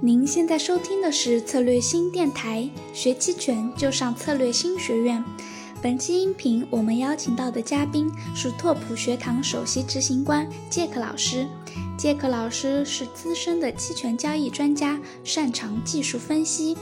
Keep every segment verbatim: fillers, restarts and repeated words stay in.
您现在收听的是策略星电台，学期权就上策略星学院。本期音频我们邀请到的嘉宾是拓普学堂首席执行官杰克老师。杰克老师是资深的期权交易专家，擅长技术分析。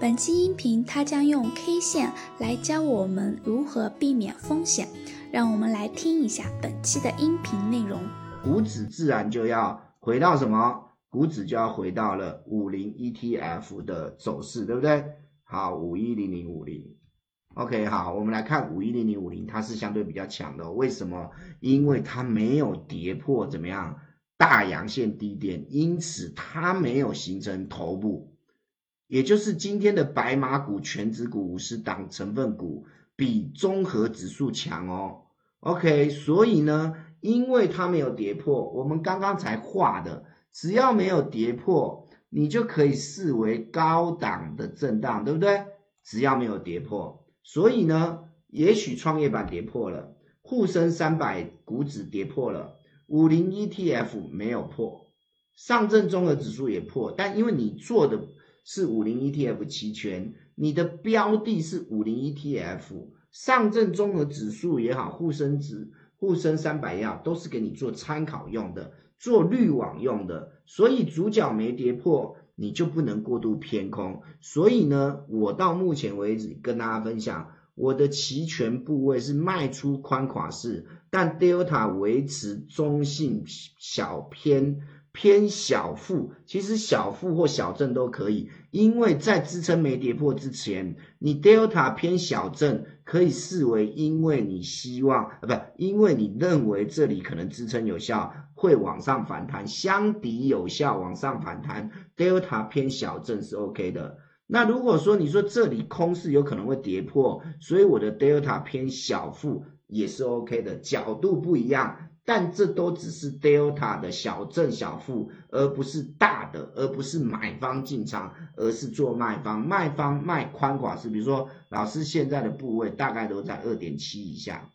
本期音频他将用 K 线来教我们如何避免风险，让我们来听一下本期的音频内容。股指自然就要回到什么？股指就要回到了 五十 E T F 的走势，对不对？好 ,五一零零五零。OK, 好，我们来看五一零零五零，它是相对比较强的、哦。为什么？因为它没有跌破怎么样大阳线低点，因此它没有形成头部。也就是今天的白马股、全指股、五十档成分股比综合指数强哦。OK, 所以呢，因为它没有跌破，我们刚刚才画的只要没有跌破，你就可以视为高档的震荡，对不对？只要没有跌破，所以呢，也许创业板跌破了，沪深三百股指跌破了，五十 E T F 没有破，上证综合指数也破，但因为你做的是五十 E T F 期权，你的标的是五十 E T F， 上证综合指数也好，沪深指、沪深三百也好，都是给你做参考用的。做滤网用的，所以主角没跌破，你就不能过度偏空。所以呢，我到目前为止跟大家分享，我的期权部位是卖出宽垮式，但 Delta 维持中性小偏偏小负，其实小负或小正都可以，因为在支撑没跌破之前，你 Delta 偏小正可以视为因为你希望啊，不，因为你认为这里可能支撑有效，会往上反弹，相抵有效往上反弹 ，Delta 偏小正是 OK 的。那如果说你说这里空是有可能会跌破，所以我的 Delta 偏小负也是 OK 的，角度不一样，但这都只是 Delta 的小正小负，而不是大的，而不是买方进场，而是做卖方，卖方卖宽寡是，比如说老师现在的部位大概都在 二点七 以下 ，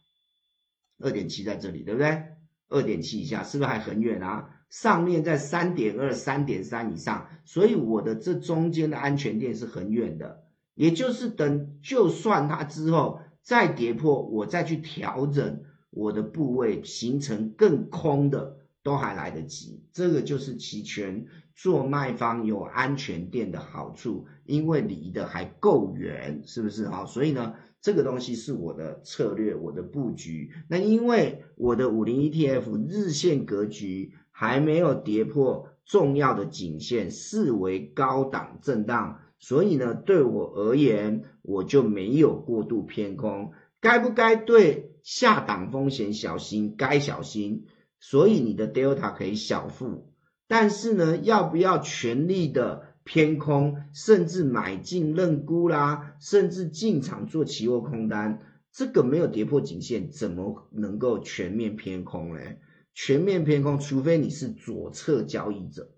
二点七 在这里，对不对？二点七 以下是不是还很远啊？上面在 三点二、三点三 以上，所以我的这中间的安全垫是很远的，也就是等就算它之后再跌破，我再去调整我的部位，形成更空的都还来得及。这个就是期权做卖方有安全垫的好处，因为离的还够远，是不是啊？所以呢，这个东西是我的策略，我的布局。那因为我的 五十 E T F 日线格局还没有跌破重要的颈线，视为高档震荡，所以呢，对我而言，我就没有过度偏空。该不该对下档风险小心？该小心。所以你的 Delta 可以小负，但是呢，要不要全力的偏空，甚至买进认沽啦，甚至进场做期货空单，这个没有跌破颈线怎么能够全面偏空嘞？全面偏空除非你是左侧交易者，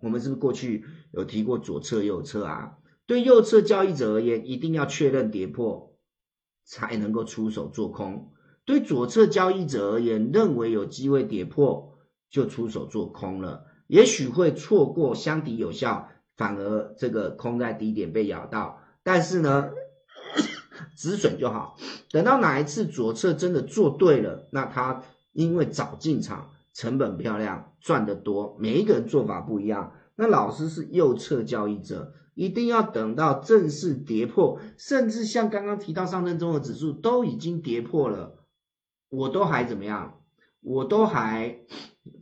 我们是不是过去有提过左侧右侧啊？对右侧交易者而言，一定要确认跌破才能够出手做空，对左侧交易者而言，认为有机会跌破就出手做空了，也许会错过相抵有效，反而这个空在低点被咬到，但是呢，止损就好。等到哪一次左侧真的做对了，那他因为早进场，成本漂亮，赚得多。每一个人做法不一样。那老师是右侧交易者，一定要等到正式跌破，甚至像刚刚提到上证综合指数都已经跌破了，我都还怎么样？我都还。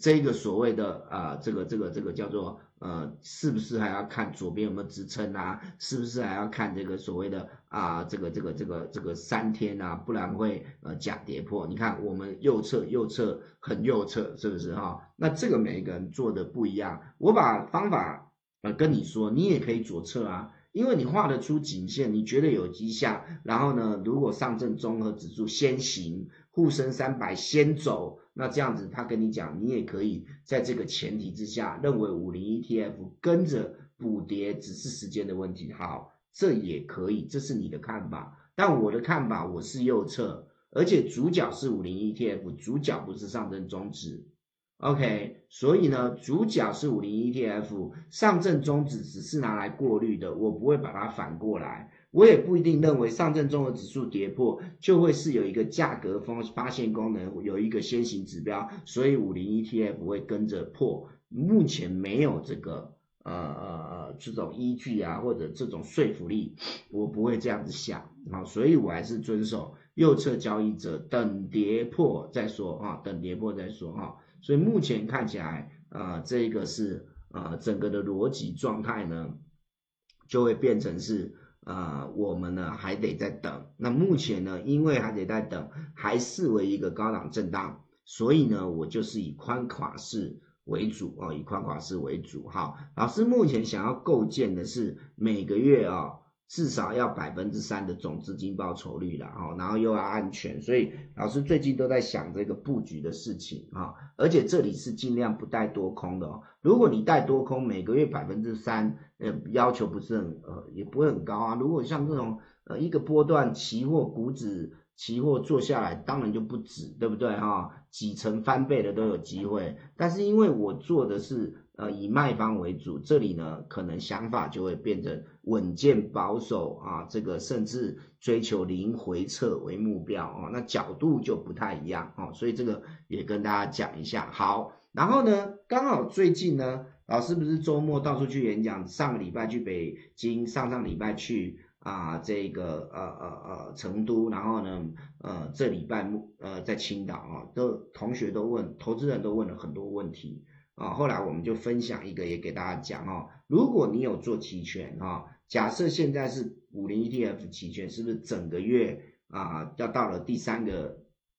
这个所谓的啊、呃，这个这个这个叫做呃，是不是还要看左边有没有支撑啊？是不是还要看这个所谓的啊、呃，这个这个这个这个三天啊，不然会呃假跌破。你看我们右侧右侧很右侧，是不是哈、哦？那这个每一个人做的不一样。我把方法呃跟你说，你也可以左侧啊，因为你画得出颈线，你觉得有迹象，然后呢，如果上证综合指数先行，沪深三百先走。那这样子他跟你讲，你也可以在这个前提之下认为 五十 E T F 跟着补跌只是时间的问题。好，这也可以，这是你的看法，但我的看法，我是右侧，而且主角是 五十 E T F， 主角不是上证综指， OK， 所以呢，主角是五零 E T F， 上证综指只是拿来过滤的，我不会把它反过来。我也不一定认为上证综合指数跌破就会是有一个价格风发现功能，有一个先行指标，所以五零 E T F 会跟着破。目前没有这个呃呃这种依据啊，或者这种说服力，我不会这样子想啊，所以我还是遵守右侧交易者等跌破再说啊，等跌破再说啊。所以目前看起来，呃，这个是呃整个的逻辑状态呢，就会变成是呃我们呢还得再等。那目前呢，因为还得再等，还视为一个高档震荡，所以呢，我就是以宽垮式为主哦，以宽垮式为主哈。老师目前想要构建的是每个月哦。至少要 百分之三 的总资金报酬率啦，然后又要安全，所以老师最近都在想这个布局的事情啊，而且这里是尽量不带多空的哦。如果你带多空，每个月 百分之三， 呃，要求不是很呃也不会很高啊。如果像这种呃一个波段期货股指期货做下来，当然就不止，对不对哈？几成翻倍的都有机会，但是因为我做的是。呃，以卖方为主，这里呢，可能想法就会变成稳健保守啊，这个甚至追求零回撤为目标啊，那角度就不太一样啊，所以这个也跟大家讲一下。好，然后呢，刚好最近呢，老师不是周末到处去演讲，上个礼拜去北京，上上礼拜去啊、呃，这个呃呃呃成都，然后呢，呃，这礼拜呃在青岛啊，都同学都问，投资人都问了很多问题。啊，后来我们就分享一个，也给大家讲哦。如果你有做期权啊，假设现在是五零 E T F 期权，是不是整个月啊要到了第三个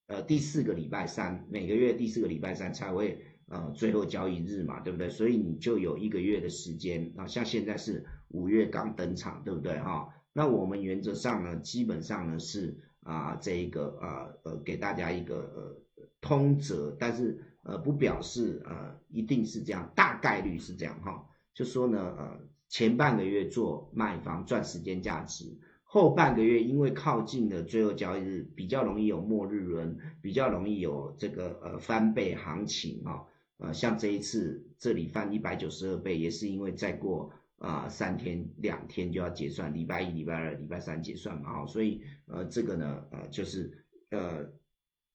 呃第四个礼拜三，每个月第四个礼拜三才会呃最后交易日嘛，对不对？所以你就有一个月的时间啊，像现在是五月刚登场，对不对哈、啊？那我们原则上呢，基本上呢是啊这一个啊呃给大家一个呃通则，但是。呃，不表示呃一定是这样，大概率是这样哈、哦。就说呢，呃，前半个月做卖方赚时间价值，后半个月因为靠近了最后交易日，比较容易有末日轮，比较容易有这个呃翻倍行情啊、哦。呃，像这一次这里翻一百九十二倍，也是因为再过啊、呃、三天两天就要结算，礼拜一、礼拜二、礼拜三结算嘛、哦，所以呃这个呢呃就是呃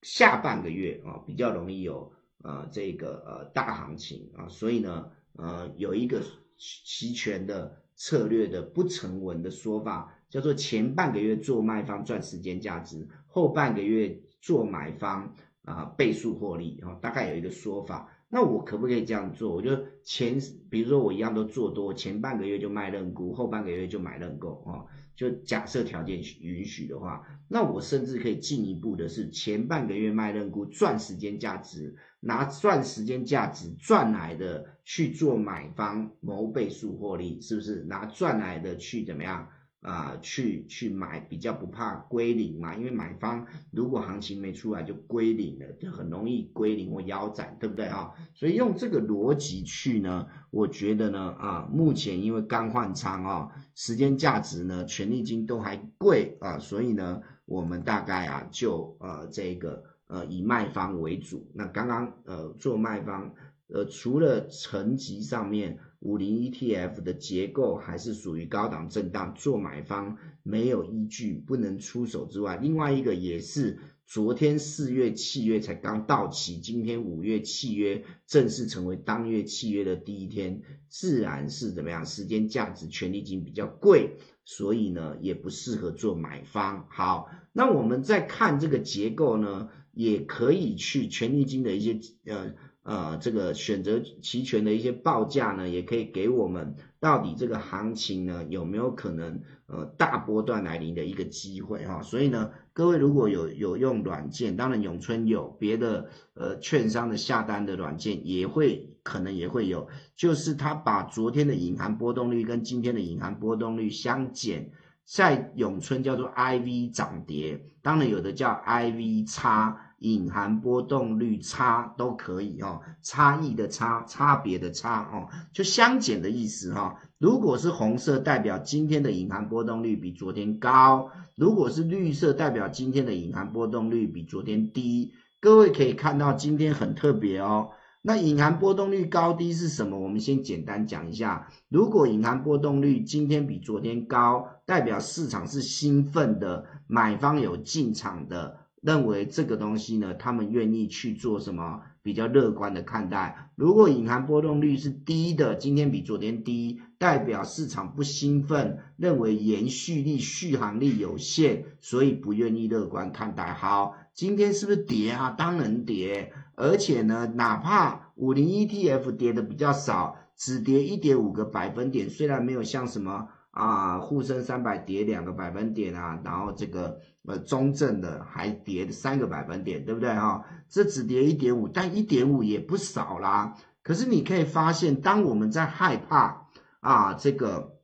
下半个月啊、哦、比较容易有。呃，这个呃大行情啊，所以呢，呃，有一个期权的策略的不成文的说法，叫做前半个月做卖方赚时间价值，后半个月做买方啊、呃、倍数获利啊、哦，大概有一个说法。那我可不可以这样做？我就前，比如说我一样都做多，前半个月就卖认沽，后半个月就买认购啊、哦，就假设条件允许的话，那我甚至可以进一步的是前半个月卖认沽赚时间价值。拿赚时间价值赚来的去做买方谋倍数获利，是不是？拿赚来的去怎么样啊、呃？去去买比较不怕归零嘛，因为买方如果行情没出来就归零了，就很容易归零或腰斩，对不对啊？所以用这个逻辑去呢，我觉得呢啊、呃，目前因为刚换仓啊、哦，时间价值呢权利金都还贵啊、呃，所以呢我们大概啊就呃这个。呃，以卖方为主。那刚刚呃做卖方，呃除了层级上面五零 E T F 的结构还是属于高档震荡，做买方没有依据不能出手之外，另外一个也是昨天四月契约才刚到期，今天五月契约正式成为当月契约的第一天，自然是怎么样？时间价值权利金比较贵。所以呢，也不适合做买方。好，那我们再看这个结构呢，也可以去权利金的一些呃呃这个选择期权的一些报价呢，也可以给我们到底这个行情呢有没有可能呃大波段来临的一个机会哈、哦。所以呢，各位如果有有用软件，当然永春有，别的呃券商的下单的软件也会。可能也会有，就是他把昨天的隐含波动率跟今天的隐含波动率相减，在永春叫做 I V 涨跌，当然有的叫 I V 差，隐含波动率差都可以哦，差异的差，差别的差哦，就相减的意思哈、哦。如果是红色代表今天的隐含波动率比昨天高，如果是绿色代表今天的隐含波动率比昨天低。各位可以看到今天很特别哦。那隐含波动率高低是什么？我们先简单讲一下。如果隐含波动率今天比昨天高，代表市场是兴奋的，买方有进场的，认为这个东西呢，他们愿意去做什么？比较乐观的看待。如果隐含波动率是低的，今天比昨天低，代表市场不兴奋，认为延续力、续航力有限，所以不愿意乐观看待。好，今天是不是跌啊？当然跌，而且呢，哪怕五零 E T F 跌的比较少，只跌 一点五 个百分点，虽然没有像什么啊沪深三百跌两个百分点啊，然后这个呃中证的还跌三个百分点，对不对哈、哦？这只跌 一点五， 但 一点五 也不少啦。可是你可以发现，当我们在害怕啊这个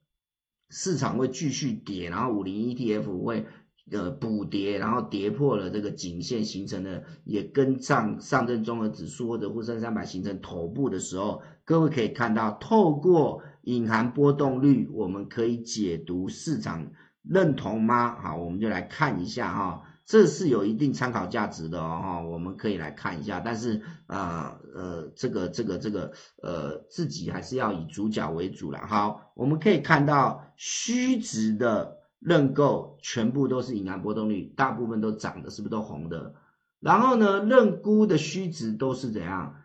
市场会继续跌，然后五零 E T F 会呃补跌，然后跌破了这个颈线，形成了也跟上上证综合指数或者沪深三百形成头部的时候，各位可以看到，透过隐含波动率，我们可以解读市场。认同吗？好，我们就来看一下哈、哦，这是有一定参考价值的哦，我们可以来看一下。但是啊 呃, 呃，这个这个这个呃，自己还是要以主角为主啦。好，我们可以看到虚值的认购全部都是隐含波动率，大部分都涨的，是不是都红的？然后呢，认沽的虚值都是怎样？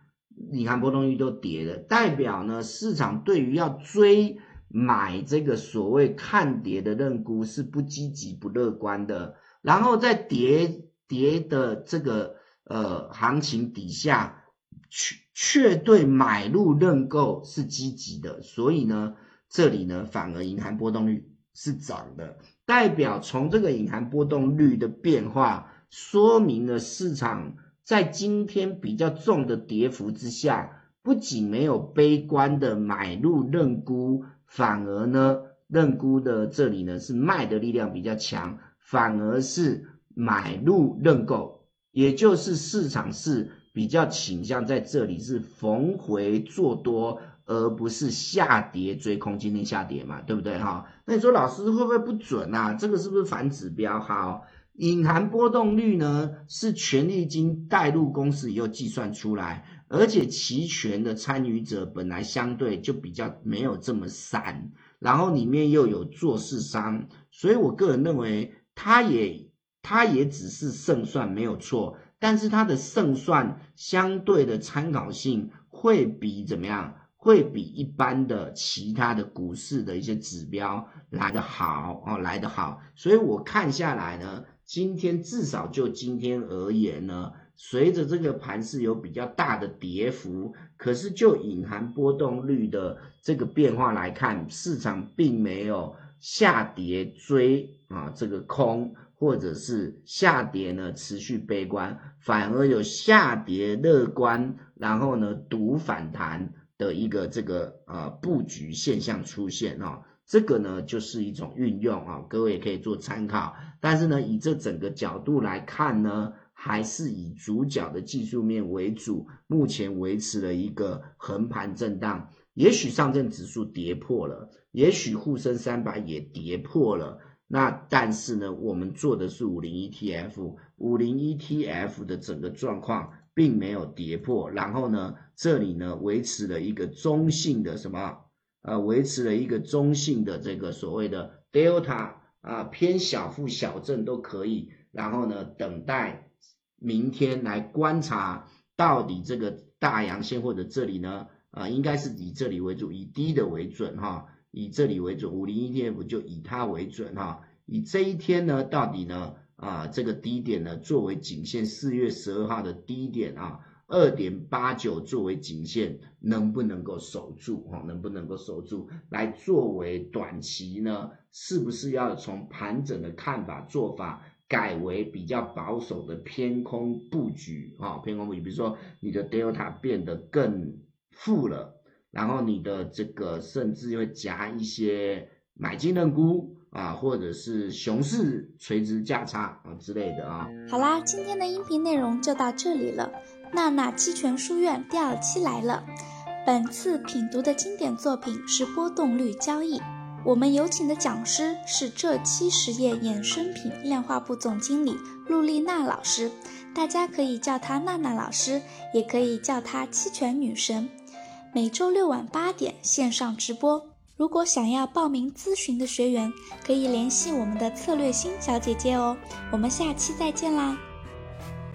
隐含波动率都跌的，代表呢市场对于要追。买这个所谓看跌的认沽是不积极不乐观的，然后在跌跌的这个呃行情底下，却却对买入认购是积极的，所以呢这里呢反而隐含波动率是涨的，代表从这个隐含波动率的变化，说明了市场在今天比较重的跌幅之下，不仅没有悲观的买入认沽。反而呢，认沽的这里呢是卖的力量比较强，反而是买入认购，也就是市场是比较倾向在这里是逢回做多，而不是下跌追空。今天下跌嘛，对不对哈？那你说老师会不会不准啊？这个是不是反指标？好，隐含波动率呢是权利金带入公式以后计算出来。而且期权的参与者本来相对就比较没有这么散，然后里面又有做市商，所以我个人认为它也它也只是胜算没有错，但是它的胜算相对的参考性会比怎么样？会比一般的其他的股市的一些指标来得好哦，来得好。所以我看下来呢，今天至少就今天而言呢。随着这个盘势有比较大的跌幅，可是就隐含波动率的这个变化来看，市场并没有下跌追啊这个空，或者是下跌呢持续悲观，反而有下跌乐观，然后呢赌反弹的一个这个呃布局现象出现啊。这个呢就是一种运用啊，各位也可以做参考。但是呢，以这整个角度来看呢。还是以主角的技术面为主，目前维持了一个横盘震荡，也许上证指数跌破了，也许沪深三百也跌破了，那但是呢我们做的是 五零 E T F， 五零 E T F 的整个状况并没有跌破，然后呢这里呢维持了一个中性的什么呃，维持了一个中性的这个所谓的 Delta 啊、呃，偏小负小正都可以，然后呢等待明天来观察到底这个大阳线或者这里呢，呃，应该是以这里为主，以低的为准哈，以这里为准， 五零 E T F 就以它为准哈，以这一天呢，到底呢，啊、呃，这个低点呢作为颈线，四月十二号的低点啊， 二点八九 作为颈线，能不能够守住哈、哦？能不能够守住？来作为短期呢，是不是要从盘整的看法做法？改为比较保守的偏空布局啊、哦，偏空布局，比如说你的 Delta 变得更负了，然后你的这个甚至会夹一些买进认沽啊，或者是熊市垂直价差啊之类的啊。好啦，今天的音频内容就到这里了。娜娜期权书院第二期来了，本次品读的经典作品是波动率交易。我们有请的讲师是这期实业衍生品量化部总经理陆丽娜老师，大家可以叫她娜娜老师，也可以叫她期权女神。每周六晚八点线上直播。如果想要报名咨询的学员，可以联系我们的策略星小姐姐哦。我们下期再见啦。